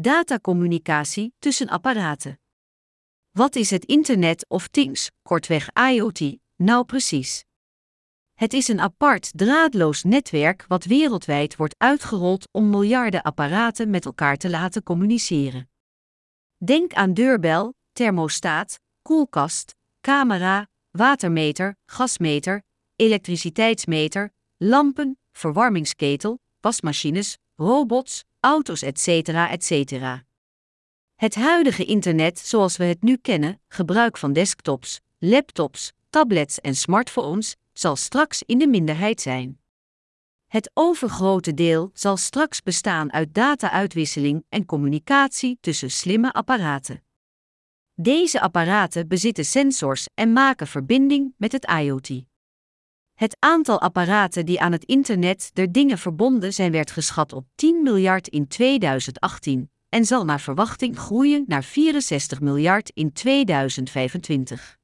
Datacommunicatie tussen apparaten. Wat is het internet of TINX, kortweg IoT, nou precies? Het is een apart draadloos netwerk wat wereldwijd wordt uitgerold om miljarden apparaten met elkaar te laten communiceren. Denk aan deurbel, thermostaat, koelkast, camera, watermeter, gasmeter, elektriciteitsmeter, lampen, verwarmingsketel, wasmachines, robots, auto's etc. Het huidige internet zoals we het nu kennen, gebruik van desktops, laptops, tablets en smartphones, zal straks in de minderheid zijn. Het overgrote deel zal straks bestaan uit data-uitwisseling en communicatie tussen slimme apparaten. Deze apparaten bezitten sensors en maken verbinding met het IoT. Het aantal apparaten die aan het internet der dingen verbonden zijn werd geschat op 10 miljard in 2018 en zal naar verwachting groeien naar 64 miljard in 2025.